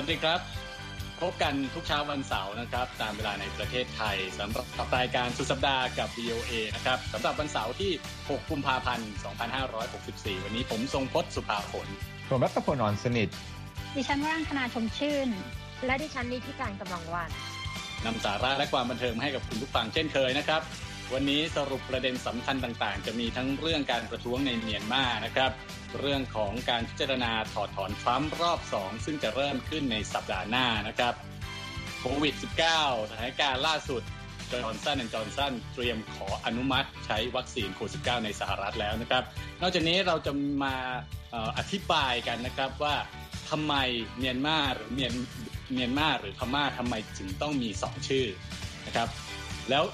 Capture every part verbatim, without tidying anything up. วัสดีครับพบกันทุกเช้าวันเสาร์นะครับตามเวลาในประเทศไทยสำหรับรายการสุดสัปดาห์กับ วี โอ เอ นะครับสำหรับวันเสาร์ที่หกกุมภาพันธ์สองพันห้าร้อยหกสิบสี่วันนี้ผมทรงพจน์สุภาผลผมรัตพล อ่อนสนิทดิฉันว่างธนาชมชื่นและดิฉันนิธิการกำลังวันนำสาระและความบันเทิงให้กับคุณผู้ฟังเช่นเคยนะครับวันนี้สรุปประเด็นสำคัญต่างๆจะมีทั้งเรื่องการประท้วงในเมียนมานะครับเรื่องของการพิจารณาถอดถอนทรัมป์รอบสองซึ่งจะเริ่มขึ้นในสัปดาห์หน้านะครับโควิด สิบเก้า สถานการณ์ล่าสุดจอห์นสันแอนด์จอห์นสันเตรียมขออนุมัติใช้วัคซีนโควิด สิบเก้า ในสหรัฐแล้วนะครับนอกจากนี้เราจะมาอธิบายกันนะครับว่าทำไมเมียนมาหรือเมียนเมียนมาหรือพม่าทำไมถึงต้องมีสองชื่อนะครับแล้ว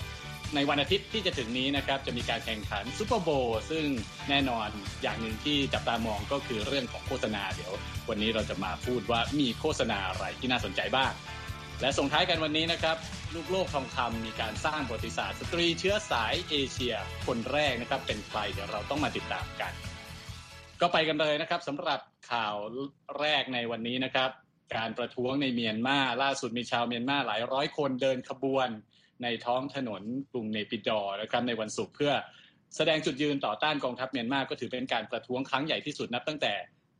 ในวันอาทิตย์ที่จะถึงนี้นะครับจะมีการแข่งขันซุปเปอร์โบว์ซึ่งแน่นอนอย่างหนึ่งที่จับตามองก็คือเรื่องของโฆษณาเดี๋ยววันนี้เราจะมาพูดว่ามีโฆษณาอะไรที่น่าสนใจบ้างและส่งท้ายกันวันนี้นะครับลูกโลกทองคำมีการสร้างประวัติศาสตร์สตรีเชื้อสายเอเชียคนแรกนะครับเป็นใครเดี๋ยวเราต้องมาติดตามกันก็ไปกันเลยนะครับสำหรับข่าวแรกในวันนี้นะครับการประท้วงในเมียนมาล่าสุดมีชาวเมียนมาหลายร้อยคนเดินขบวนในท้องถนนกรุงเนปิดอร์นะครับในวันศุกร์เพื่อแสดงจุดยืนต่อต้านกองทัพเมียนมาก็ถือเป็นการประท้วงครั้งใหญ่ที่สุดนับตั้งแต่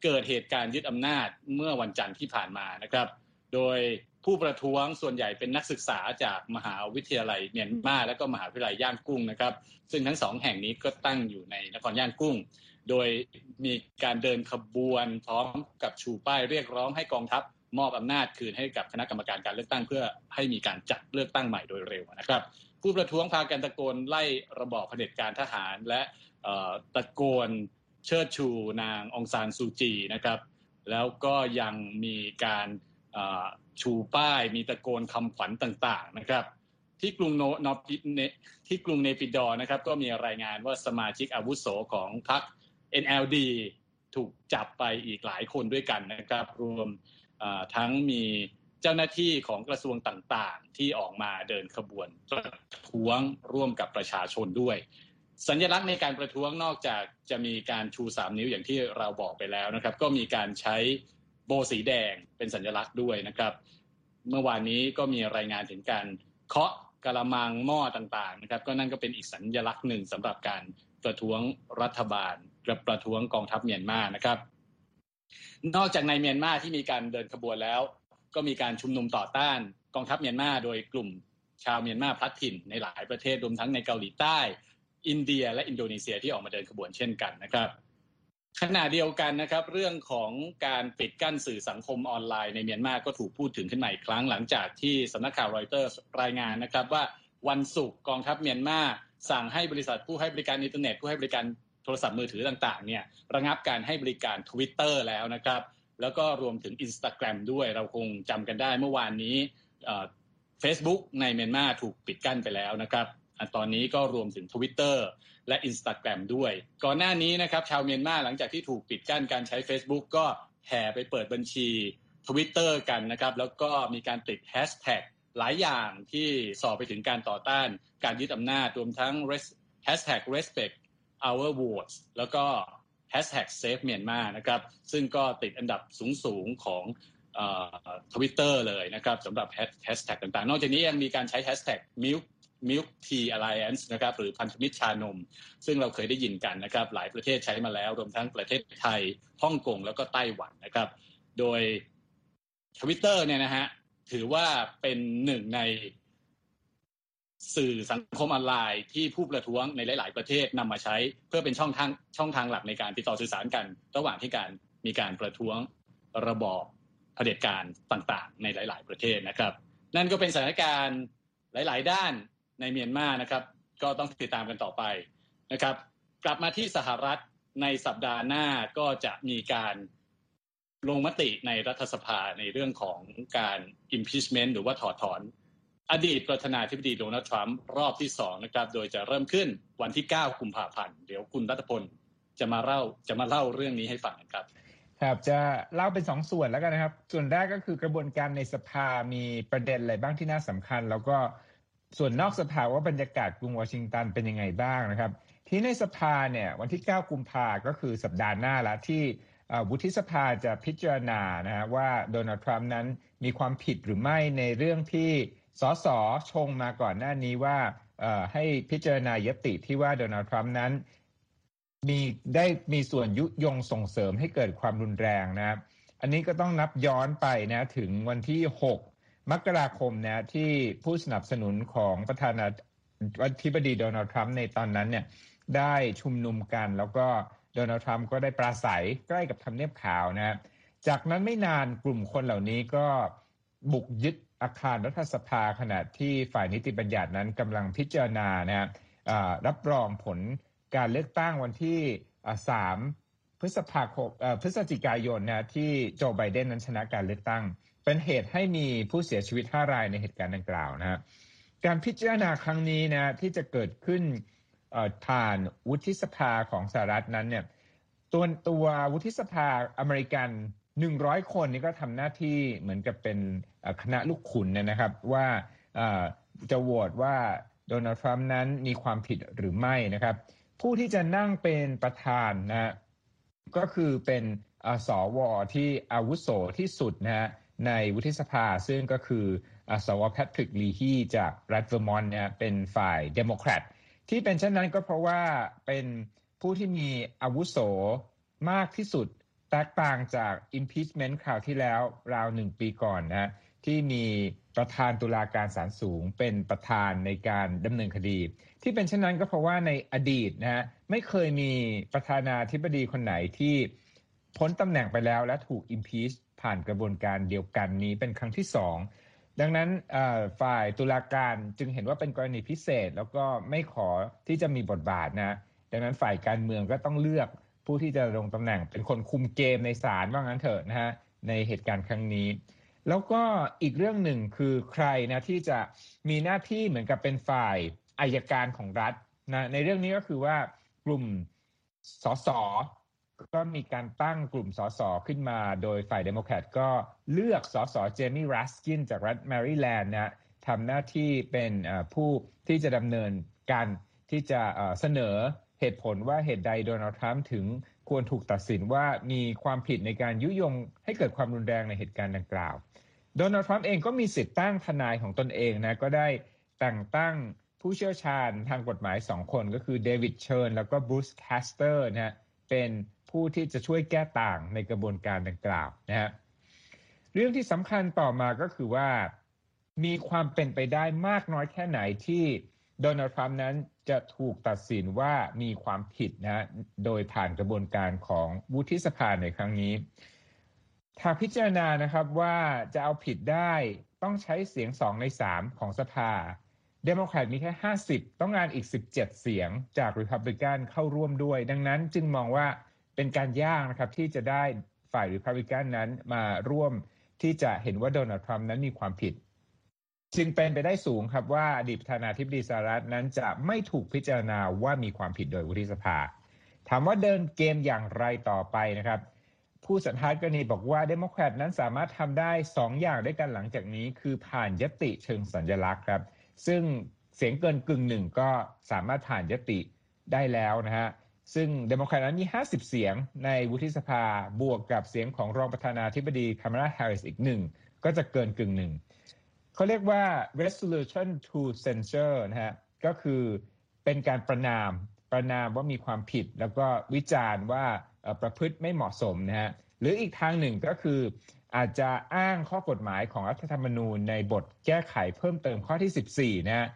เกิดเหตุการณ์ยึดอำนาจเมื่อวันจันทร์ที่ผ่านมานะครับโดยผู้ประท้วงส่วนใหญ่เป็นนักศึกษาจากมหาวิทยาลัยเมียนมาและก็มหาวิทยาลัยย่างกุ้งนะครับซึ่งทั้งสองแห่งนี้ก็ตั้งอยู่ในนครย่างกุ้งโดยมีการเดินขบวนพร้อมกับชูป้ายเรียกร้องให้กองทัพมอบอำนาจคืนให้กับคณะกรรมการการเลือกตั้งเพื่อให้มีการจัดเลือกตั้งใหม่โดยเร็วนะครับผู้ประท้วงพากันตะโกนไล่ระบอบเผด็จการทหารและตะโกนเชิดชูนางองซานซูจีนะครับแล้วก็ยังมีการชูป้ายมีตะโกนคำขวัญต่างๆนะครับที่กรุงโนนอปิเนที่กรุงเนปิดอร์นะครับก็มีรายงานว่าสมาชิกอาวุโสของพรรค เอ็น แอล ดี ถูกจับไปอีกหลายคนด้วยกันนะครับรวมทั้งมีเจ้าหน้าที่ของกระทรวงต่างๆที่ออกมาเดินขบวนประท้วงร่วมกับประชาชนด้วยสัญลักษณ์ในการประท้วงนอกจากจะมีการชูสามนิ้วอย่างที่เราบอกไปแล้วนะครับก็มีการใช้โบสีแดงเป็นสัญลักษณ์ด้วยนะครับเมื่อวานนี้ก็มีรายงานถึงการเคาะกะละมังหม้อต่างๆนะครับก็นั่นก็เป็นอีกสัญลักษณ์หนึ่งสำหรับการประท้วงรัฐบาลกับประท้วงกองทัพเมียนมานะครับนอกจากในเมียนมาที่มีการเดินขบวนแล้วก็มีการชุมนุมต่อต้านกองทัพเมียนมาโดยกลุ่มชาวเมียนมาพลัดถิ่นในหลายประเทศรวมทั้งในเกาหลีใต้อินเดียและอินโดนีเซียที่ออกมาเดินขบวนเช่นกันนะครับขณะเดียวกันนะครับเรื่องของการปิดกั้นสื่อสังคมออนไลน์ในเมียนมาก็ถูกพูดถึงขึ้นมาอีกครั้งหลังจากที่สำนักข่าวรอยเตอร์รายงานนะครับว่าวันศุกร์กองทัพเมียนมาสั่งให้บริษัทผู้ให้บริการอินเทอร์เน็ตผู้ให้บริการโทรศัพท์มือถือต่างๆเนี่ยระงับการให้บริการ Twitter แล้วนะครับแล้วก็รวมถึง Instagram ด้วยเราคงจำกันได้เมื่อวานนี้เอ่อ Facebook ในเมียนมาถูกปิดกั้นไปแล้วนะครับตอนนี้ก็รวมถึง Twitter และ Instagram ด้วยก่อนหน้านี้นะครับชาวเมียนมาหลังจากที่ถูกปิดกั้นการใช้ Facebook ก็แห่ไปเปิดบัญชี Twitter กันนะครับแล้วก็มีการติดแฮชแท็กหลายอย่างที่ส่อไปถึงการต่อต้านการยึดอำนาจรวมทั้ง แฮชแท็ก เรสเปคต์our votes แล้วก็ แฮชแท็ก เซฟ เมียนมาร์ นะครับซึ่งก็ติดอันดับสูงๆของเอ่อ Twitter เลยนะครับสำหรับแฮชแท็กต่างๆนอกจากนี้ยังมีการใช้ แฮชแท็ก มิลค์ เมีลค์ ที อไลแอนซ์ นะครับหรือพันธมิตรชานมซึ่งเราเคยได้ยินกันนะครับหลายประเทศใช้มาแล้วรวมทั้งประเทศไทยฮ่องกงแล้วก็ไต้หวันนะครับโดย Twitter เนี่ยนะฮะถือว่าเป็นหนึ่งในสื่อสังคมออนไลน์ที่ผู้ประท้วงในหลายๆประเทศนำมาใช้เพื่อเป็นช่องทางช่องทางหลักในการติดต่อสื่อสารกันระหว่างที่การมีการประท้วงระบอบเผด็จการต่างๆในหลายๆประเทศนะครับนั่นก็เป็นสถานการณ์หลายๆด้านในเมียนมานะครับก็ต้องติดตามกันต่อไปนะครับกลับมาที่สหรัฐในสัปดาห์หน้าก็จะมีการลงมติในรัฐสภาในเรื่องของการ impeachment หรือว่าถอดถอนอดีตประธานาธิบดีโดนัลด์ทรัมป์รอบที่สองนะครับโดยจะเริ่มขึ้นวันที่เก้ากุมภาพันธ์เดี๋ยวคุณรัตพลจะมาเล่าจะมาเล่าเรื่องนี้ให้ฟังกันครับครับจะเล่าเป็นสองส่วนแล้วกันนะครับส่วนแรกก็คือกระบวนการในสภามีประเด็นอะไรบ้างที่น่าสำคัญแล้วก็ส่วนนอกสภาว่าบรรยากาศกรุงวอชิงตันเป็นยังไงบ้างนะครับที่ในสภาเนี่ยวันที่เก้ากุมภาก็คือสัปดาห์หน้าละที่ วุฒิสภาจะพิจารณานะฮะว่าโดนัลด์ทรัมป์นั้นมีความผิดหรือไม่ในเรื่องที่สสชงมาก่อนหน้านี้ว่าให้พิจารณายติที่ว่าโดนัลด์ทรัมป์นั้นมีได้มีส่วนยุยงส่งเสริมให้เกิดความรุนแรงนะครับอันนี้ก็ต้องนับย้อนไปนะถึงวันที่หกมกราคมนะที่ผู้สนับสนุนของประธานาธิบดีโดนัลด์ทรัมป์ในตอนนั้นเนี่ยได้ชุมนุมกันแล้วก็โดนัลด์ทรัมป์ก็ได้ปราศัยใกล้กับทำเนียบขาวนะจากนั้นไม่นานกลุ่มคนเหล่านี้ก็บุกยึดอาคารรัฐสภาขณะที่ฝ่ายนิติบัญญัตินั้นกำลังพิจารณานะรับรองผลการเลือกตั้งวันที่สามพฤศจิกายนนะที่โจไบเดนนั้นชนะการเลือกตั้งเป็นเหตุให้มีผู้เสียชีวิตห้ารายในเหตุการณ์ดังกล่าวนะการพิจารณาครั้งนี้นะที่จะเกิดขึ้นผ่านวุฒิสภาของสหรัฐนั้นเนี่ยตัวตัววุฒิสภาอเมริกันหนึ่งร้อยคนนี่ก็ทำหน้าที่เหมือนกับเป็นคณะลูกขุนนะครับว่าจะโหวตว่าโดนัลด์ทรัมป์นั้นมีความผิดหรือไม่นะครับผู้ที่จะนั่งเป็นประธานนะก็คือเป็นสวที่อาวุโสที่สุดนะในวุฒิสภาซึ่งก็คือสวแพทริกลีฮีจากรัฐเวอร์มอนต์นะเป็นฝ่ายเดโมแครตที่เป็นเช่นนั้นก็เพราะว่าเป็นผู้ที่มีอาวุโสมากที่สุดแตกต่างจาก impeachment คราวที่แล้วราวหนึ่งปีก่อนนะที่มีประธานตุลาการศาลสูงเป็นประธานในการดำเนินคดีที่เป็นเช่นนั้นก็เพราะว่าในอดีตนะฮะไม่เคยมีประธานาธิบดีคนไหนที่พ้นตำแหน่งไปแล้วและถูก impeach ผ่านกระบวนการเดียวกันนี้เป็นครั้งที่สองดังนั้นฝ่ายตุลาการจึงเห็นว่าเป็นกรณีพิเศษแล้วก็ไม่ขอที่จะมีบทบาทนะดังนั้นฝ่ายการเมืองก็ต้องเลือกผู้ที่จะลงตำแหน่งเป็นคนคุมเกมในศาลว่างั้นเถอะนะฮะในเหตุการณ์ครั้งนี้แล้วก็อีกเรื่องหนึ่งคือใครนะที่จะมีหน้าที่เหมือนกับเป็นฝ่ายอัยการของรัฐนะในเรื่องนี้ก็คือว่ากลุ่มสสก็มีการตั้งกลุ่มสสขึ้นมาโดยฝ่ายเดโมแครตก็เลือกสสเจมี่รัสกินจากรัฐแมริแลนด์นะทำหน้าที่เป็นผู้ที่จะดำเนินการที่จะเสนอเหตุผลว่าเหตุใดโดนัลด์ทรัมป์ถึงควรถูกตัดสินว่ามีความผิดในการยุยงให้เกิดความรุนแรงในเหตุการณ์ดังกล่าวโดนัลด์ทรัมป์เองก็มีสิทธิ์ตั้งทนายของตนเองนะก็ได้แต่งตั้งผู้เชี่ยวชาญทางกฎหมายสองคนก็คือเดวิดเชิร์นแล้วก็บรูซแคสเตอร์นะฮะเป็นผู้ที่จะช่วยแก้ต่างในกระบวนการดังกล่าวนะฮะเรื่องที่สำคัญต่อมาก็คือว่ามีความเป็นไปได้มากน้อยแค่ไหนที่โดนัลด์ทรัมป์นั้นจะถูกตัดสินว่ามีความผิดนะโดยผ่านกระบวนการของวุฒิสภาในครั้งนี้ถ้าพิจารณานะครับว่าจะเอาผิดได้ต้องใช้เสียงสองในสามของสภาเดโมแครตมีแค่ห้าสิบต้องการอีกสิบเจ็ดเสียงจากรีพับลิกันเข้าร่วมด้วยดังนั้นจึงมองว่าเป็นการยากนะครับที่จะได้ฝ่ายรีพับลิกันนั้นมาร่วมที่จะเห็นว่าโดนัลด์ทรัมป์นั้นมีความผิดจึงเป็นไปได้สูงครับว่าอดีตประธานาธิบดีสหรัฐนั้นจะไม่ถูกพิจารณาว่ามีความผิดโดยวุฒิสภาถามว่าเดินเกมอย่างไรต่อไปนะครับผู้สันทัดกรณีบอกว่าเดโมแครตนั้นสามารถทำได้สองอย่างด้วยกันหลังจากนี้คือผ่านยติเชิงสัญลักษณ์ครับซึ่งเสียงเกินกึ่งหนึ่งก็สามารถผ่านยติได้แล้วนะฮะซึ่งเดโมแครตนั้นมีห้าสิบเสียงในวุฒิสภาบวกกับเสียงของรองประธานาธิบดีคามาราแฮร์ริสอีกหนึ่งก็จะเกินกึ่งหนึ่งเขาเรียกว่า resolution to censure นะฮะก็คือเป็นการประนามประนามว่ามีความผิดแล้วก็วิจารณ์ว่าประพฤติไม่เหมาะสมนะฮะหรืออีกทางหนึ่งก็คืออาจจะอ้างข้อกฎหมายของรัฐธรรมนูญในบทแก้ไขเพิ่มเติมข้อที่สิบสี่นะฮะ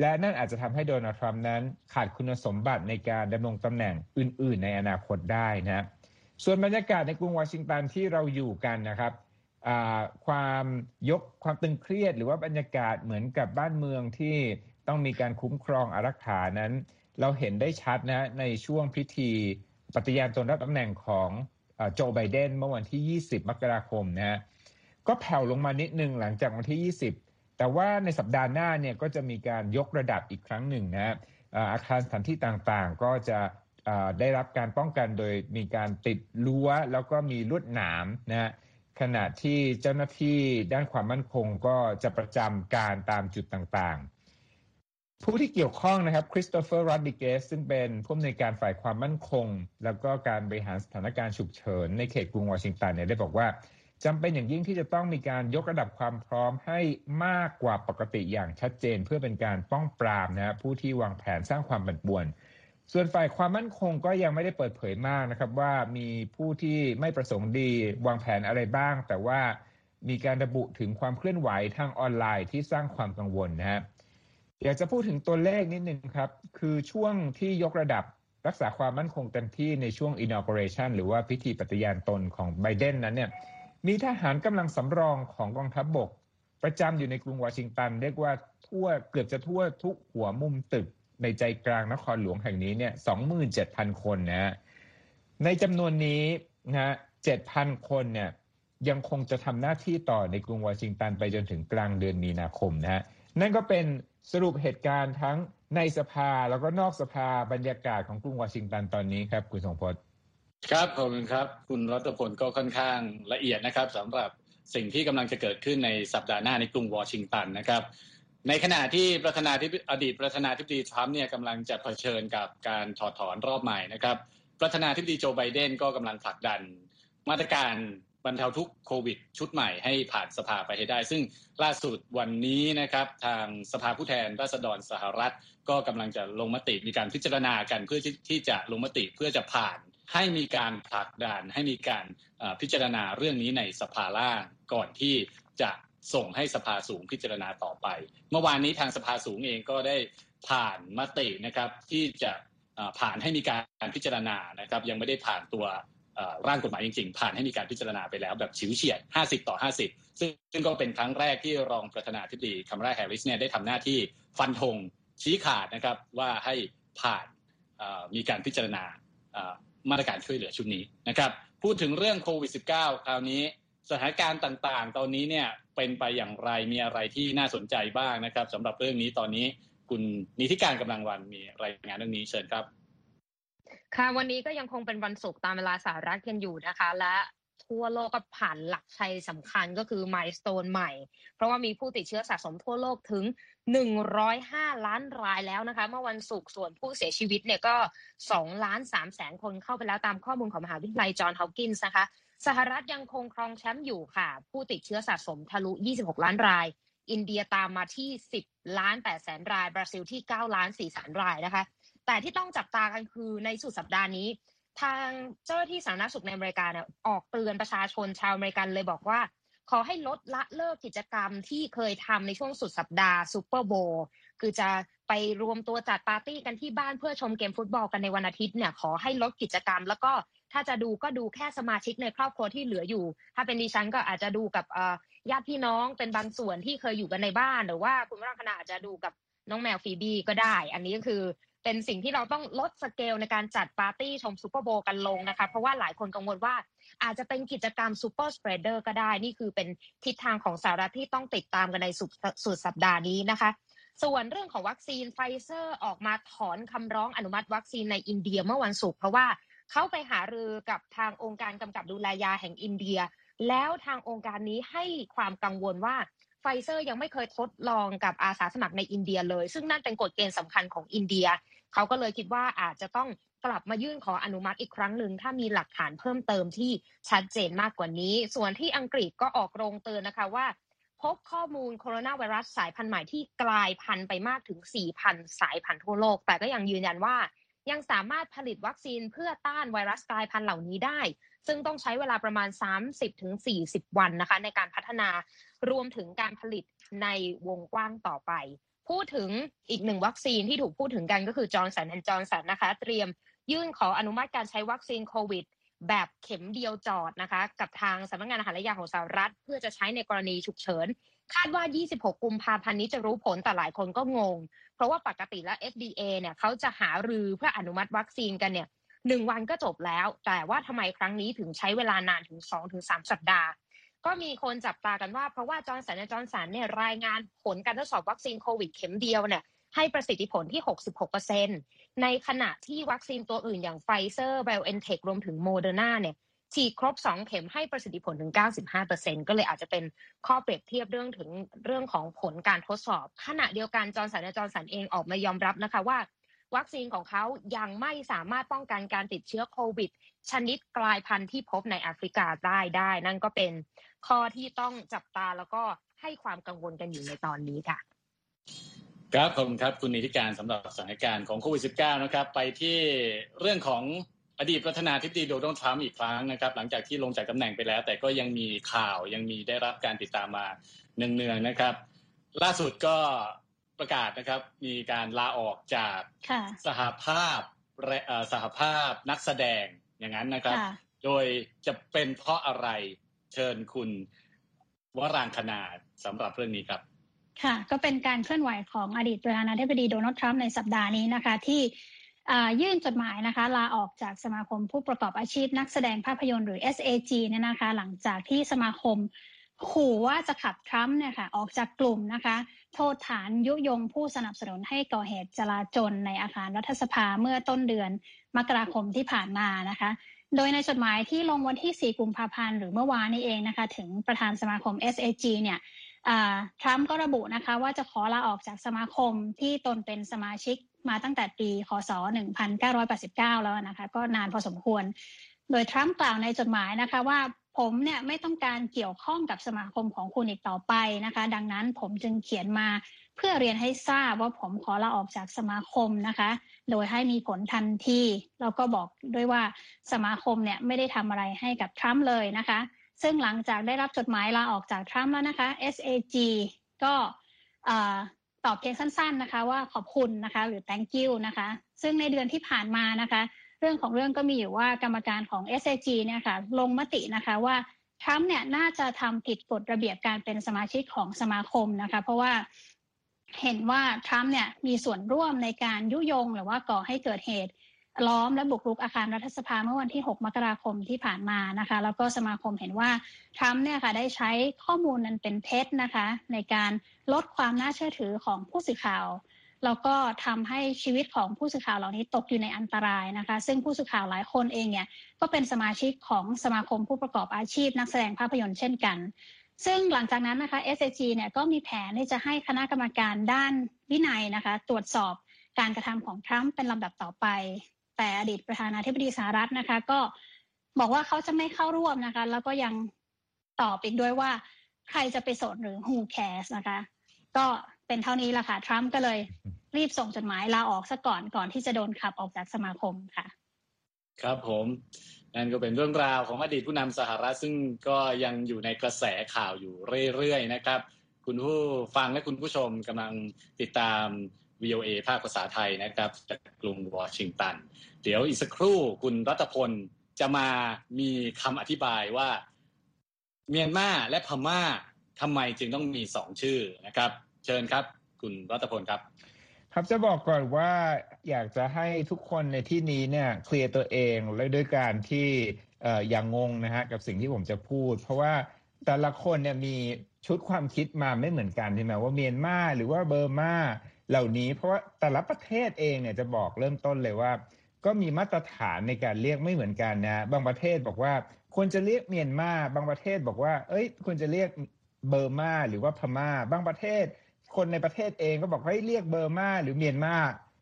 และนั่นอาจจะทำให้โดนัลด์ทรัมป์นั้นขาดคุณสมบัติในการดำรงตำแหน่งอื่นๆในอนาคตได้นะฮะส่วนบรรยากาศในกรุงวอชิงตันที่เราอยู่กันนะครับความยกความตึงเครียดหรือว่าบรรยากาศเหมือนกับบ้านเมืองที่ต้องมีการคุ้มครองอารักขานั้นเราเห็นได้ชัดนะในช่วงพิธีปฏิญาณตนรับตำแหน่งของโจไบเดนเมื่อวันที่ยี่สิบมกราคมนะก็แผ่วลงมานิดนึงหลังจากวันที่ยี่สิบแต่ว่าในสัปดาห์หน้าเนี่ยก็จะมีการยกระดับอีกครั้งหนึ่งนะอาคารสถานที่ต่างๆก็จะได้รับการป้องกันโดยมีการติดรั้วแล้วก็มีลวดหนามนะขณะที่เจ้าหน้าที่ด้านความมั่นคงก็จะประจำการตามจุดต่าง ผู้ที่เกี่ยวข้องนะครับคริสโตเฟอร์รอดริเกสซึ่งเป็นผู้อำนวยการฝ่ายความมั่นคงแล้วก็การบริหารสถานการณ์ฉุกเฉินในเขตกรุงวอชิงตันเนี่ยได้บอกว่าจำเป็นอย่างยิ่งที่จะต้องมีการยกระดับความพร้อมให้มากกว่าปกติอย่างชัดเจนเพื่อเป็นการป้องปรามนะผู้ที่วางแผนสร้างความปั่นป่วนส่วนฝ่ายความมั่นคงก็ยังไม่ได้เปิดเผยมากนะครับว่ามีผู้ที่ไม่ประสงค์ดีวางแผนอะไรบ้างแต่ว่ามีการระบุถึงความเคลื่อนไหวทางออนไลน์ที่สร้างความกังวลนะฮะอยากจะพูดถึงตัวเลขนิดนึงครับคือช่วงที่ยกระดับรักษาความมั่นคงเต็มที่ในช่วง inauguration หรือว่าพิธีปฏิญาณตนของไบเดนนั้นเนี่ยมีทหารกำลังสำรองของกองทัพบกประจำอยู่ในกรุงวอชิงตันเรียกว่าทั่วเกือบจะทั่วทุกหัวมุมตึกในใจกลางนครหลวงแห่งนี้เนี่ย สองหมื่นเจ็ดพัน คนนะในจำนวนนี้นะ เจ็ดพัน คนเนี่ยยังคงจะทำหน้าที่ต่อในกรุงวอชิงตันไปจนถึงกลางเดือนมีนาคมนะฮะนั่นก็เป็นสรุปเหตุการณ์ทั้งในสภาแล้วก็นอกสภาบรรยากาศของกรุงวอชิงตันตอนนี้ครับคุณทรงพจน์ครับขอบคุณครับคุณรัตพลก็ค่อนข้างละเอียดนะครับสำหรับสิ่งที่กำลังจะเกิดขึ้นในสัปดาห์หน้าในกรุงวอชิงตันนะครับในขณะที่ประธานาธิบดีอดีตประธานาธิบดีทรัมป์เนี่ยกำลังจะเผชิญกับการถอดถอนรอบใหม่นะครับประธานาธิบดีโจไบเดนก็กำลังผลักดันมาตรการบรรเทาทุกข์โควิดชุดใหม่ให้ผ่านสภาไปให้ได้ซึ่งล่าสุดวันนี้นะครับทางสภาผู้แทนราษฎรสหรัฐก็กำลังจะลงมติมีการพิจารณากันเพื่อที่จะลงมติเพื่อจะผ่านให้มีการผลักดันให้มีการพิจารณาเรื่องนี้ในสภาล่างก่อนที่จะส่งให้สภาสูงพิจารณาต่อไปเมื่อวานนี้ทางสภาสูงเองก็ได้ผ่านมตินะครับที่จะผ่านให้มีการพิจารณานะครับยังไม่ได้ผ่านตัวร่างกฎหมายจริงๆผ่านให้มีการพิจารณาไปแล้วแบบฉิวเฉียดห้าสิบต่อห้าสิบซึ่งซึ่งก็เป็นครั้งแรกที่รองประธานาธิบดีคัมราแฮร์ริสเนี่ยได้ทำหน้าที่ฟันธงชี้ขาดนะครับว่าให้ผ่านมีการพิจารณามาตรการช่วยเหลือชุดนี้นะครับพูดถึงเรื่องโควิด สิบเก้า คราวนี้สถานการณ์ต่างๆตอนนี้เนี่ยเป็นไปอย่างไรมีอะไรที่น่าสนใจบ้างนะครับสำหรับเรื่องนี้ตอนนี้คุณนิธิการกำลังวันมีรายงานเรื่องนี้เชิญครับค่ะวันนี้ก็ยังคงเป็นวันศุกร์ตามเวลาสหรัฐกันอยู่นะคะและทั่วโลกก็ผ่านหลักชัยสำคัญก็คือไมล์สโตนใหม่เพราะว่ามีผู้ติดเชื้อสะสมทั่วโลกถึงหนึ่งร้อยห้าล้านรายแล้วนะคะเมื่อวันศุกร์ส่วนผู้เสียชีวิตเนี่ยก็สองล้านสามแสนคนเข้าไปแล้วตามข้อมูลของมหาวิทยาลัยจอห์นฮอปกินส์นะคะสหรัฐยังคงครองแชมป์อยู่ค่ะผู้ติดเชื้อสะสมทะลุยี่สิบหกล้านรายอินเดียตามมาที่สิบล้านแปดแสนรายบราซิลที่เก้าล้านสี่แสนรายนะคะแต่ที่ต้องจับตากันคือในสุดสัปดาห์นี้ทางเจ้าหน้าที่สาธารณสุขในอเมริกาเนี่ยออกเตือนประชาชนชาวอเมริกันเลยบอกว่าขอให้ลดละเลิกกิจกรรมที่เคยทำในช่วงสุดสัปดาห์ซูเปอร์โบว์คือจะไปรวมตัวจัดปาร์ตี้กันที่บ้านเพื่อชมเกมฟุตบอลกันในวันอาทิตย์เนี่ยขอให้ลดกิจกรรมแล้วก็ถ้าจะดูก็ดูแค่สมาชิกในครอบครัวที่เหลืออยู่ถ้าเป็นดิฉันก็อาจจะดูกับญาติพี่น้องเป็นบางส่วนที่เคยอยู่กันในบ้านหรือว่าคุณวรังคณาอาจจะดูกับน้องแมวฟีบี้ก็ได้อันนี้ก็คือเป็นสิ่งที่เราต้องลดสเกลในการจัดปาร์ตี้ชมซูเปอร์โบว์กันลงนะคะเพราะว่าหลายคนกังวลว่าอาจจะเป็นกิจกรรมซูเปอร์สเปรดเดอร์ก็ได้นี่คือเป็นทิศทางของสหรัฐที่ต้องติดตามกันในสุดสัปดาห์นี้นะคะส่วนเรื่องของวัคซีนไฟเซอร์ออกมาถอนคำร้องอนุมัติวัคซีนในอินเดียเมื่อวันศุกร์เพราะว่าเขาไปหารือกับทางองค์การกำกับดูแลยาแห่งอินเดียแล้วทางองค์การนี้ให้ความกังวลว่าไฟเซอร์ยังไม่เคยทดลองกับอาสาสมัครในอินเดียเลยซึ่งนั่นเป็นกฎเกณฑ์สำคัญของอินเดียเขาก็เลยคิดว่าอาจจะต้องกลับมายื่นขออนุมัติอีกครั้งหนึ่งถ้ามีหลักฐานเพิ่มเติมที่ชัดเจนมากกว่านี้ส่วนที่อังกฤษก็ออกโรงเตือนนะคะว่าพบข้อมูลโคโรนาไวรัสสายพันธุ์ใหม่ที่กลายพันธุ์ไปมากถึง สี่พัน สายพันธุ์ทั่วโลกแต่ก็ยังยืนยันว่ายังสามารถผลิตวัคซีนเพื่อต้านไวรัสกลายพันธุ์เหล่านี้ได้ซึ่งต้องใช้เวลาประมาณ สามสิบถึงสี่สิบ วันนะคะในการพัฒนารวมถึงการผลิตในวงกว้างต่อไปพูดถึงอีกหนึ่งวัคซีนที่ถูกพูดถึงกันก็คือจอห์นสันแอนด์จอห์นสันนะคะเตรียมยื่นขออนุมัติการใช้วัคซีนโควิดแบบเข็มเดียวจอดนะคะกับทางสำนักงานอาหารและยาของสหรัฐเพื่อจะใช้ในกรณีฉุกเฉินคาดว่ายี่สิบหกกุมภาพันธ์นี้จะรู้ผลแต่หลายคนก็งงเพราะว่าปกติแล้ว เอฟ ดี เอ เนี่ยเขาจะหารือเพื่ออนุมัติวัคซีนกันเนี่ยหนึ่งวันก็จบแล้วแต่ว่าทำไมครั้งนี้ถึงใช้เวลานานถึง สองถึงสาม สัปดาห์ก็มีคนจับตากันว่าเพราะว่าจอห์นสันและจอห์นสันเนี่ยรายงานผลการทดสอบวัคซีนโควิดเข็มเดียวเนี่ยให้ประสิทธิผลที่ หกสิบหกเปอร์เซ็นต์ ในขณะที่วัคซีนตัวอื่นอย่างไฟเซอร์ BioNTech รวมถึง Moderna เนี่ย ฉีดครบสองเข็มให้ประสิทธิผลถึง เก้าสิบห้าเปอร์เซ็นต์ ก็เลยอาจจะเป็นข้อเปรียบเทียบเรื่องถึงเรื่องของผลการทดสอบขณะเดียวกันจอร์นสัน และจอร์นสันเองออกมายอมรับนะคะว่าวัคซีนของเขายังไม่สามารถป้องกันการติดเชื้อโควิดชนิดกลายพันธุ์ที่พบในแอฟริกาใต้ได้นั่นก็เป็นข้อที่ต้องจับตาแล้วก็ให้ความกังวลกันอยู่ในตอนนี้ค่ะครับขอบคุณครับคุณนิติการสำหรับสถานการณ์ของโควิด สิบเก้า นะครับไปที่เรื่องของอดีตประธานาธิบดีโดนัลด์ทรัมป์อีกครั้งนะครับหลังจากที่ลงจากตำแหน่งไปแล้วแต่ก็ยังมีข่าวยังมีได้รับการติดตามมาเนืองๆนะครับล่าสุดก็ประกาศนะครับมีการลาออกจากสหภาพสหภาพนักแสดงอย่างนั้นนะครับโดยจะเป็นเพราะอะไรเชิญคุณวรังคณาสำหรับเรื่องนี้ครับค่ะก็เป็นการเคลื่อนไหวของอดีตประธานาธิบดีโดนัลด์ทรัมป์ในสัปดาห์นี้นะคะที่ยื่นจดหมายนะคะลาออกจากสมาคมผู้ประกอบอาชีพนักแสดงภาพยนตร์หรือ เอส เอ จี เนี่ยนะคะหลังจากที่สมาคมขู่ว่าจะขับทรัมป์เนี่ยค่ะออกจากกลุ่มนะคะโทษฐานยุยงผู้สนับสนุนให้ก่อเหตุจลาจลในอาคารรัฐสภาเมื่อต้นเดือนมกราคมที่ผ่านมานะคะโดยในจดหมายที่ลงวันที่สี่กุมภาพันธ์หรือเมื่อวานนี้เองนะคะถึงประธานสมาคม เอส เอ จี เนี่ยทรัมป์ก็ระบุนะคะว่าจะขอลาออกจากสมาคมที่ตนเป็นสมาชิกมาตั้งแต่ปีค.ศ.หนึ่งพันเก้าร้อยแปดสิบเก้าแล้วนะคะก็นานพอสมควรโดยทรัมป์กล่าวในจดหมายนะคะว่าผมเนี่ยไม่ต้องการเกี่ยวข้องกับสมาคมของคุณอีกต่อไปนะคะดังนั้นผมจึงเขียนมาเพื่อเรียนให้ทราบว่าผมขอลาออกจากสมาคมนะคะโดยให้มีผลทันทีแล้วก็บอกด้วยว่าสมาคมเนี่ยไม่ได้ทำอะไรให้กับทรัมป์เลยนะคะซึ่งหลังจากได้รับจดหมายลาออกจากทรัมป์แล้วนะคะ เอส เอ จี ก็ตอบเพียงสั้นๆนะคะว่าขอบคุณนะคะหรือ thank you นะคะซึ่งในเดือนที่ผ่านมานะคะเรื่องของเรื่องก็มีอยู่ว่ากรรมการของ เอส เอ จี เนี่ยค่ะลงมตินะคะว่าทรัมป์เนี่ยน่าจะทำผิดกฎระเบียบการเป็นสมาชิกของสมาคมนะคะเพราะว่าเห็นว่าทรัมป์เนี่ยมีส่วนร่วมในการยุยงหรือว่าก่อให้เกิดเหตุล้อมและบุกรุกอาคารรัฐสภาเมื่อวันที่หกมกราคมที่ผ่านมานะคะแล้วก็สมาคมเห็นว่าทรัมป์เนี่ยค่ะได้ใช้ข้อมูลนั้นเป็นเท็จนะคะในการลดความน่าเชื่อถือของผู้สื่อข่าวแล้วก็ทำให้ชีวิตของผู้สื่อข่าวเหล่านี้ตกอยู่ในอันตรายนะคะซึ่งผู้สื่อข่าวหลายคนเองเนี่ยก็เป็นสมาชิกของสมาคมผู้ประกอบอาชีพนักแสดงภาพยนตร์เช่นกันซึ่งหลังจากนั้นนะคะ เอส เอ จี เนี่ยก็มีแผนที่จะให้คณะกรรมการด้านวินัยนะคะตรวจสอบการกระทำของทรัมป์เป็นลำดับต่อไปแต่อดีตประธานาธิบดีสหรัฐนะคะก็บอกว่าเขาจะไม่เข้าร่วมนะคะแล้วก็ยังตอบอีกด้วยว่าใครจะไปสนหรือ who cares นะคะก็เป็นเท่านี้ละค่ะทรัมป์ก็เลยรีบส่งจดหมายลาออกซะก่อนก่อนที่จะโดนขับออกจากสมาคมค่ะครับผมนั่นก็เป็นเรื่องราวของอดีตผู้นำสหรัฐซึ่งก็ยังอยู่ในกระแสข่าวอยู่เรื่อยๆนะครับคุณผู้ฟังและคุณผู้ชมกำลังติดตามวี โอ เอ ภาคภาษาไทยนะครับจากกรุงวอชิงตันเดี๋ยวอีกสักครู่คุณรัตพลจะมามีคำอธิบายว่าเมียนมาและพม่าทำไมจึงต้องมีสองชื่อนะครับเชิญครับคุณรัตพลครับครับจะบอกก่อนว่าอยากจะให้ทุกคนในที่นี้เนี่ยเคลียร์ตัวเองและด้วยการที่เอ่ออย่างงงนะฮะกับสิ่งที่ผมจะพูดเพราะว่าแต่ละคนเนี่ยมีชุดความคิดมาไม่เหมือนกันใช่ไหมว่าเมียนมาหรือว่าเบอร์มาเหล่านี้เพราะว่าแต่ละประเทศเองเนี่ยจะบอกเริ่มต้นเลยว่าก็มีมาตรฐานในการเรียกไม่เหมือนกันนะบางประเทศบอกว่าควรจะเรียกเมียนมาบางประเทศบอกว่าเอ้ยควรจะเรียกเบอร์มาหรือว่าพม่าบางประเทศคนในประเทศเองก็บอกให้เรียกเบอร์มาหรือเมียนมา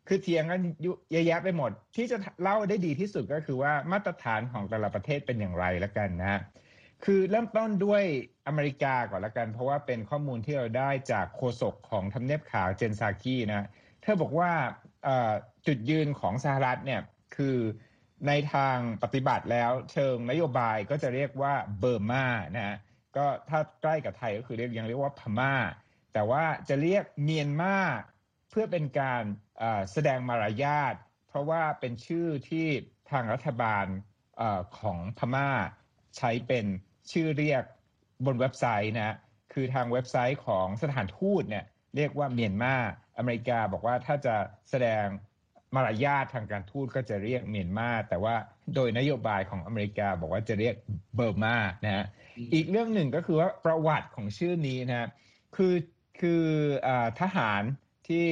คือเถียงกันเยอะแยะไปหมดที่จะเล่าได้ดีที่สุดก็คือว่ามาตรฐานของแต่ละประเทศเป็นอย่างไรละกันนะคือเริ่มต้นด้วยอเมริกาก่อนละกันเพราะว่าเป็นข้อมูลที่เราได้จากโฆษกของทำเนียบขาวเจนซาคีนะเธอบอกว่าจุดยืนของสหรัฐเนี่ยคือในทางปฏิบัติแล้วเชิงนโยบายก็จะเรียกว่าเบอร์มานะก็ถ้าใกล้กับไทยก็คือเรียกยังเรียกว่าพม่าแต่ว่าจะเรียกเมียนมาเพื่อเป็นการแสดงมารยาทเพราะว่าเป็นชื่อที่ทางรัฐบาลของพม่าใช้เป็นชื่อเรียกบนเว็บไซต์นะคือทางเว็บไซต์ของสถานทูตเนี่ยเรียกว่าเมียนมาอเมริกาบอกว่าถ้าจะแสดงมารยาททางการทูตก็จะเรียกเมียนมาแต่ว่าโดยนโยบายของอเมริกาบอกว่าจะเรียกเบอร์มานะฮะอีกเรื่องหนึ่งก็คือว่าประวัติของชื่อนี้นะคือคือทหารที่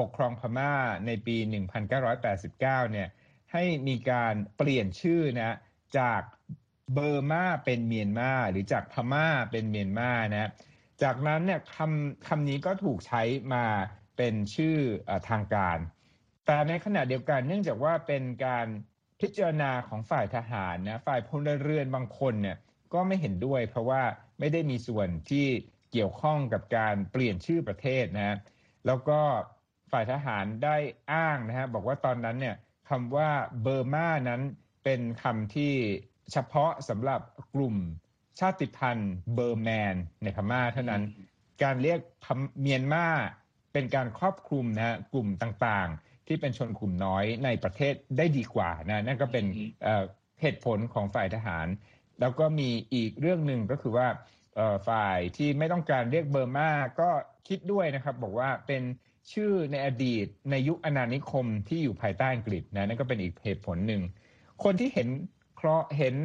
ปกครองพม่าในปีหนึ่งพันเก้าร้อยแปดสิบเก้าเนี่ยให้มีการเปลี่ยนชื่อนะจาก เบอร์มาเป็นเมียนมาหรือจากพม่าเป็นเมียนมานะจากนั้นเนี่ยคำคำนี้ก็ถูกใช้มาเป็นชื่อทางการแต่ในขณะเดียวกันเนื่องจากว่าเป็นการพิจารณาของฝ่ายทหารนะฝ่ายพลเรือนบางคนเนี่ยก็ไม่เห็นด้วยเพราะว่าไม่ได้มีส่วนที่เกี่ยวข้องกับการเปลี่ยนชื่อประเทศนะแล้วก็ฝ่ายทหารได้อ้างนะฮะบอกว่าตอนนั้นเนี่ยคำว่าเบอร์มานั้นเป็นคำที่เฉพาะสำหรับกลุ่มชาติพันธุ์เบอร์แมนในพม่าเท่านั้นการเรียกเมียนมาเป็นการครอบคลุมนะฮะกลุ่มต่างๆที่เป็นชนกลุ่มน้อยในประเทศได้ดีกว่านะนั่นก็เป็นเหตุผลของฝ่ายทหารแล้วก็มีอีกเรื่องหนึ่งก็คือว่าฝ่ายที่ไม่ต้องการเรียกเบอร์มาก็คิดด้วยนะครับบอกว่าเป็นชื่อในอดีตในยุคอาณานิคมที่อยู่ภายใต้อังกฤษนะนั่นก็เป็นอีกเหตุผลหนึ่งคนที่เห็นเคราะห์เห็น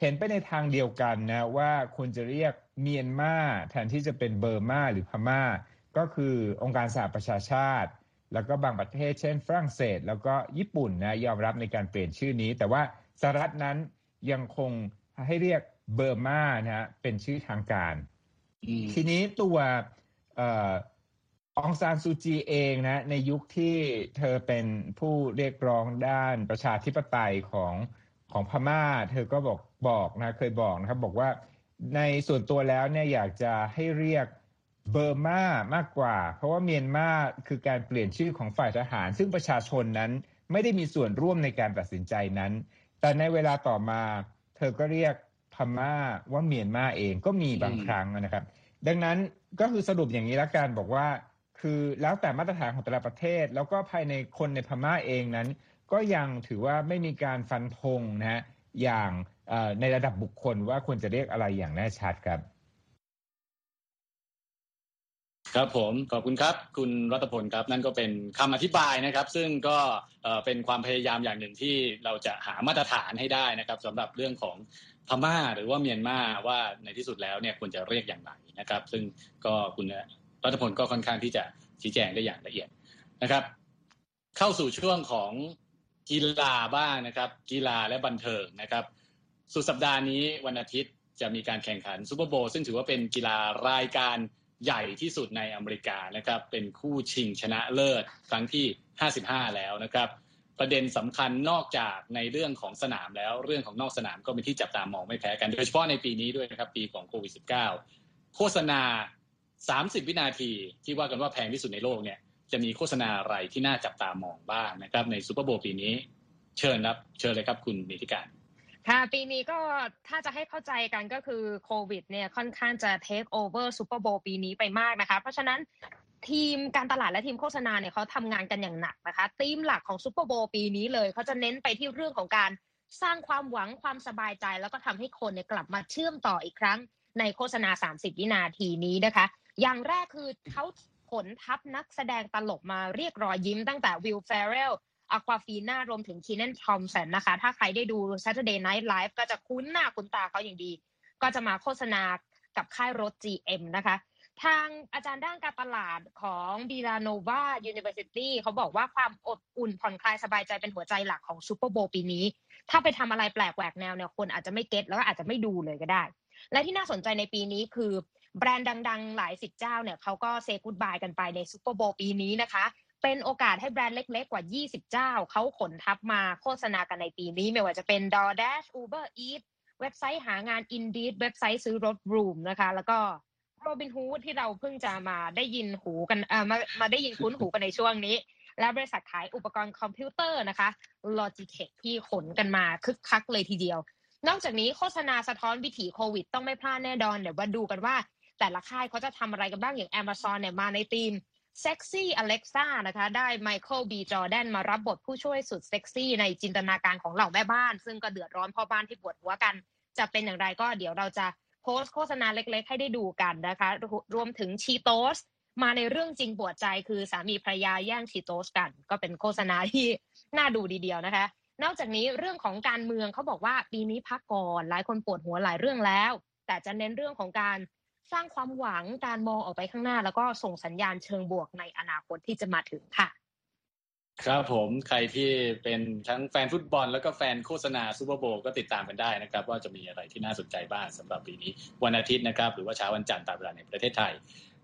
เห็นไปในทางเดียวกันนะว่าควรจะเรียกเมียนมาแทนที่จะเป็นเบอร์มาหรือพม่าก็คือองค์การสหประชาชาติแล้วก็บางประเทศเช่นฝรั่งเศสแล้วก็ญี่ปุ่นนะยอมรับในการเปลี่ยนชื่อนี้แต่ว่าสหรัฐนั้นยังคงให้เรียกเบอร์มานะฮะเป็นชื่อทางการทีนี้ตัวเอ่อองซานซูจีเองนะในยุคที่เธอเป็นผู้เรียกร้องด้านประชาธิปไตยของของพม่าเธอก็บอกบอกนะเคยบอกนะครับบอกว่าในส่วนตัวแล้วเนี่ยอยากจะให้เรียกเบอร์มามากกว่าเพราะว่าเมียนมาคือการเปลี่ยนชื่อของฝ่ายทหารซึ่งประชาชนนั้นไม่ได้มีส่วนร่วมในการตัดสินใจนั้นแต่ในเวลาต่อมาเธอก็เรียกพม่าว่าเมียนมาเองก็มีบางครั้งนะครับดังนั้นก็คือสรุปอย่างนี้ละกันบอกว่าคือแล้วแต่มาตรฐานของแต่ละประเทศแล้วก็ภายในคนในพม่าเองนั้นก็ยังถือว่าไม่มีการฟันธงนะฮะอย่างในระดับบุคคลว่าควรจะเรียกอะไรอย่างแน่ชัดครับครับผมขอบคุณครับคุณรัตพลครับนั่นก็เป็นคำอธิบายนะครับซึ่งก็เป็นความพยายามอย่างหนึ่งที่เราจะหามาตรฐานให้ได้นะครับสำหรับเรื่องของพม่าหรือว่าเมียนมาว่าในที่สุดแล้วเนี่ยควรจะเรียกอย่างไรนะครับซึ่งก็คุณรัตพลก็ค่อนข้างที่จะชี้แจงได้อย่างละเอียดนะครับเข้าสู่ช่วงของกีฬาบ้างนะครับกีฬาและบันเทิงนะครับสุดสัปดาห์นี้วันอาทิตย์จะมีการแข่งขันซูเปอร์โบว์ซึ่งถือว่าเป็นกีฬารายการใหญ่ที่สุดในอเมริกานะครับเป็นคู่ชิงชนะเลิศครั้งที่ห้าสิบห้าแล้วนะครับประเด็นสำคัญนอกจากในเรื่องของสนามแล้วเรื่องของนอกสนามก็เป็นที่จับตามองไม่แพ้กันโดยเฉพาะในปีนี้ด้วยนะครับปีของโควิด สิบเก้า โฆษณาสามสิบวินาทีที่ว่ากันว่าแพงที่สุดในโลกเนี่ยจะมีโฆษณาอะไรที่น่าจับตามองบ้างนะครับในซูเปอร์โบว์ปีนี้เชิญครับเชิญเลยครับคุณนิติการค่ะปีนี้ก็ถ้าจะให้เข้าใจกันก็คือโควิดเนี่ยค่อนข้างจะเทคโอเวอร์ซูเปอร์โบว์ปีนี้ไปมากนะคะเพราะฉะนั้นทีมการตลาดและทีมโฆษณาเนี่ยเขาทำงานกันอย่างหนักนะคะธีมหลักของซูเปอร์โบว์ปีนี้เลยเขาจะเน้นไปที่เรื่องของการสร้างความหวังความสบายใจแล้วก็ทำให้คนเนี่ยกลับมาเชื่อมต่ออีกครั้งในโฆษณาสามสิบวินาทีนี้นะคะอย่างแรกคือเขาขนทัพนักแสดงตลกมาเรียกรอยยิ้มตั้งแต่วิล เฟเรลอะควาฟีน่ารวมถึงคีแนน ทอมสันนะคะถ้าใครได้ดู Saturday Night Live ก็จะคุ้นหน้าคุ้นตาเขาอย่างดีก็จะมาโฆษณากับค่ายรถ จี เอ็ม นะคะทางอาจารย์ด้านการตลาดของ Villanova University เขาบอกว่าความอบอุ่นผ่อนคลายสบายใจเป็นหัวใจหลักของซุปเปอร์โบว์ปีนี้ถ้าไปทำอะไรแปลกแหวกแนวเนี่ยคนอาจจะไม่เก็ทแล้วก็อาจจะไม่ดูเลยก็ได้และที่น่าสนใจในปีนี้คือแบรนด์ดังๆหลายสิบเจ้าเนี่ยเขาก็เซย์กู๊ดบายกันไปในซุปเปอร์โบว์ปีนี้นะคะเป็นโอกาสให้แบรนด์เล็กๆกว่ายี่สิบเจ้าเขาขนทัพมาโฆษณากันในปีนี้ไม่ว่าจะเป็น DoorDash Uber Eats เว็บไซต์หางาน Indeed เว็บไซต์ซื้อรถ Room นะคะแล้วก็ Robinhood ที่เราเพิ่งจะมาได้ยินหูกันเอ่อมามาได้ยินคุ้นหูกันในช่วงนี้และบริษัทขายอุปกรณ์คอมพิวเตอร์นะคะ Logitech ที่ขนกันมาคึกคักเลยทีเดียวนอกจากนี้โฆษณาสะท้อนวิถีโควิดต้องไม่พลาดแน่นอนเดี๋ยวมาดูกันว่าแต่ละค่ายเขาจะทำอะไรกันบ้างอย่าง Amazon เนี่ยมาในทีมเซ็กซี่ Alexa นะคะได้ Michael B Jordan มารับบทผู้ช่วยสุดเซ็กซี่ในจินตนาการของเหล่าแม่บ้านซึ่งก็เดือดร้อนพ่อบ้านที่ปวดหัวกันจะเป็นอย่างไรก็เดี๋ยวเราจะโพสต์โฆษณาเล็กๆให้ได้ดูกันนะคะรวมถึง Cheetos มาในเรื่องจริงปวดใจคือสามีภรรยาแย่ง Cheetos กันก็เป็นโฆษณาที่น่าดูดีเดียวนะคะนอกจากนี้เรื่องของการเมืองเขาบอกว่าปีนี้พักก่อนหลายคนปวดหัวหลายเรื่องแล้วแต่จะเน้นเรื่องของการสร้างความหวังการมองออกไปข้างหน้าแล้วก็ส่งสัญญาณเชิงบวกในอนาคตที่จะมาถึงค่ะ ครับผมใครที่เป็นทั้งแฟนฟุตบอลแล้วก็แฟนโฆษณาซูเปอร์โบว์ก็ติดตามกันได้นะครับว่าจะมีอะไรที่น่าสนใจบ้างสำหรับปีนี้วันอาทิตย์นะครับหรือว่าเช้าวันจันทร์ตามเวลาในประเทศไทย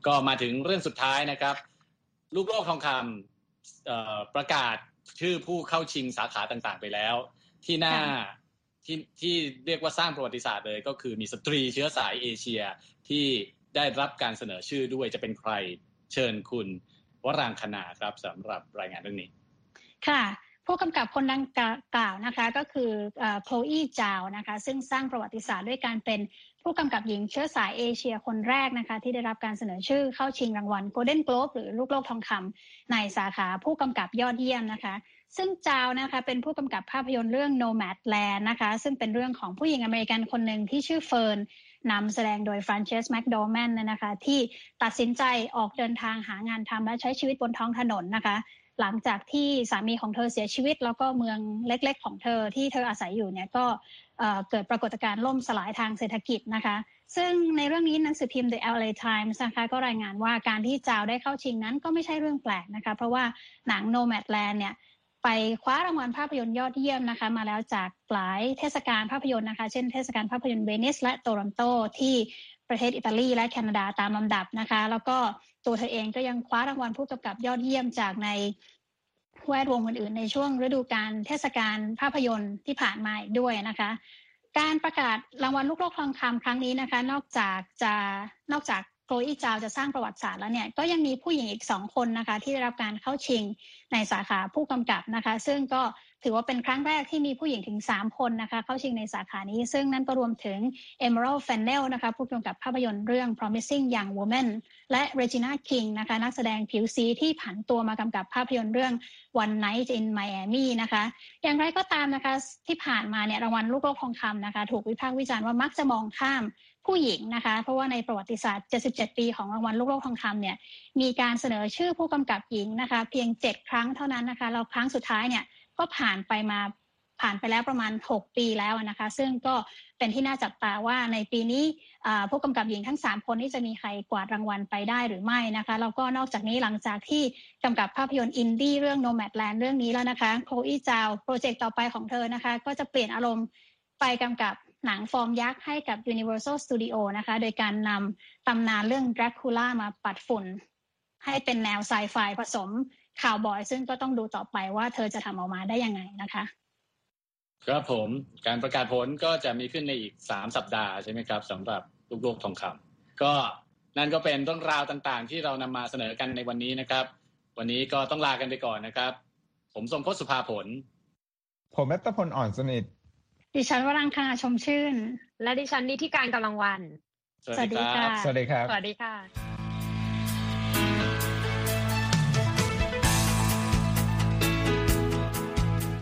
ก็มาถึงเรื่องสุดท้ายนะครับลูกโลกทองคำประกาศชื่อผู้เข้าชิงสาขาต่างๆไปแล้วที่หน้าที่ที่เรียกว่าสร้างประวัติศาสตร์เลยก็คือมีสตรีเชื้อสายเอเชียที่ได้รับการเสนอชื่อด้วยจะเป็นใครเชิญคุณวรางคณาครับสำหรับรายงานเรื่องนี้ค่ะผู้กำกับคนดังกล่าวนะคะก็คือโคลอี้จาวนะคะซึ่งสร้างประวัติศาสตร์ด้วยการเป็นผู้กำกับหญิงเชื้อสายเอเชียคนแรกนะคะที่ได้รับการเสนอชื่อเข้าชิงรางวัลโกลเด้นโกลบหรือลูกโลกทองคำในสาขาผู้กำกับยอดเยี่ยมนะคะซึ่งจาวนะคะเป็นผู้กำกับภาพยนตร์เรื่อง Nomadland นะคะซึ่งเป็นเรื่องของผู้หญิงอเมริกันคนหนึ่งที่ชื่อเฟิร์นนำแสดงโดยฟรานเชสแมคโดแมนนะคะที่ตัดสินใจออกเดินทางหางานทำและใช้ชีวิตบนท้องถนนนะคะหลังจากที่สามีของเธอเสียชีวิตแล้วก็เมืองเล็กๆของเธอที่เธออาศัยอยู่เนี่ยก็เกิดปรากฏการณ์ล่มสลายทางเศรษฐกิจนะคะซึ่งในเรื่องนี้หนังสือพิมพ์ The แอล เอ Times นะคะก็รายงานว่าการที่จาวได้เข้าชิงนั้นก็ไม่ใช่เรื่องแปลกนะคะเพราะว่าหนัง Nomadland เนี่ยไปคว้ารางวัลภาพยนตร์ยอดเยี่ยมนะคะมาแล้วจากหลายเทศกาลภาพยนตร์นะคะเช่นเทศกาลภาพยนตร์เวนิสและโตรอนโตที่ประเทศอิตาลีและแคนาดาตามลำดับนะคะแล้วก็ตัวเธอเองก็ยังคว้ารางวัลผู้กำกับยอดเยี่ยมจากในแวดวงอื่นๆในช่วงฤดูกาลเทศกาลภาพยนตร์ที่ผ่านมาอีกด้วยนะคะการประกาศรางวัลลูกโลกทองคำครั้งนี้นะคะนอกจากจะนอกจากโกลอี้จาวจะสร้างประวัติศาสตร์แล้วเนี่ยก็ยังมีผู้หญิงอีกสองคนนะคะที่ได้รับการเข้าชิงในสาขาผู้กำกับนะคะซึ่งก็ถือว่าเป็นครั้งแรกที่มีผู้หญิงถึงสามคนนะคะเข้าชิงในสาขานี้ซึ่งนั่นก็รวมถึง Emerald Fennell นะคะผู้กำกับภาพยนตร์เรื่อง Promising Young Women และ Regina King นะคะนักแสดงผิวสีที่ผันตัวมากำกับภาพยนตร์เรื่อง One Night in Miami นะคะอย่างไรก็ตามนะคะที่ผ่านมาเนี่ยรางวัลลูกโลกทองคำนะคะถูกวิพากษ์วิจารณ์ว่ามักจะมองข้ามผู้หญิงนะคะเพราะว่าในประวัติศาสตร์เจ็ดสิบเจ็ดปีของรางวัลลูกโลกทองคำเนี่ยมีการเสนอชื่อผู้กำกับหญิงนะคะเพียงเจ็ดครั้งเท่านั้นนะคะแล้วครั้งสุดท้ายเนี่ยก็ผ่านไปมาผ่านไปแล้วประมาณหกปีแล้วนะคะซึ่งก็เป็นที่น่าจับตาว่าในปีนี้ผู้กำกับหญิงทั้งสามคนนี้จะมีใครกวาดรางวัลไปได้หรือไม่นะคะแล้วก็นอกจากนี้หลังจากที่กำกับภาพยนตร์อินดี้เรื่อง Nomadland เรื่องนี้แล้วนะคะโคลอี้จาวโปรเจกต์ต่อไปของเธอนะคะก็จะเปลี่ยนอารมณ์ไปกำกับหนังฟอร์มยักษ์ให้กับ Universal Studio นะคะโดยการนำตำนานเรื่อง Dracula มาปัดฝุ่นให้เป็นแนวไซไฟผสมข่าวบอยซึ่งก็ต้องดูต่อไปว่าเธอจะทำออกมาได้ยังไงนะคะครับผมการประกาศผลก็จะมีขึ้นในอีกสามสัปดาห์ใช่ไหมครับสำหรับลูกโลกทองคำก็นั่นก็เป็นเรื่องราวต่างๆที่เรานำมาเสนอกันในวันนี้นะครับวันนี้ก็ต้องลากันไปก่อนนะครับผมสมพศสุภาผลผมรัตพลอ่อนสนิทดิฉันวรังคณาชมชื่นและดิฉันนิธิการกำลังวันสวัสดีค่ะสวัสดีครับสวัสดีค่ะ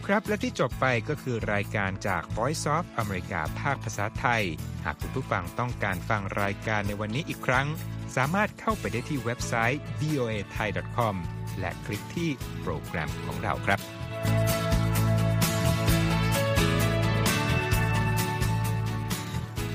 ครับและที่จบไปก็คือรายการจาก Voice of America ภาคภาษาไทยหากคุณผู้ฟังต้องการฟังรายการในวันนี้อีกครั้งสามารถเข้าไปได้ที่เว็บไซต์ วี โอ เอ ไทย ดอท คอม และคลิกที่โปรแกรมของเราครับ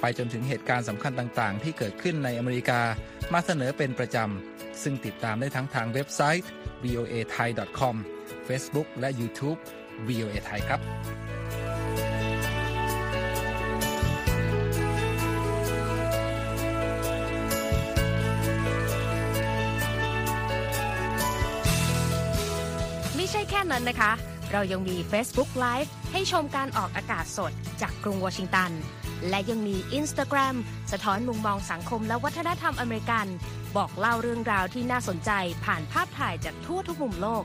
ไปจนถึงเหตุการณ์สำคัญต่างๆที่เกิดขึ้นในอเมริกามาเสนอเป็นประจำซึ่งติดตามได้ทั้งทางเว็บไซต์ วี โอ เอ ไทย ดอท คอม Facebook และ YouTube วี โอ เอ Thai ครับไม่ใช่แค่นั้นนะคะ เรายังมี Facebook Live ให้ชมการออกอากาศสดจากกรุงวอชิงตันและยังมี Instagram สะท้อนมุมมองสังคมและวัฒนธรรมอเมริกันบอกเล่าเรื่องราวที่น่าสนใจผ่านภาพถ่ายจากทั่วทุกมุมโลก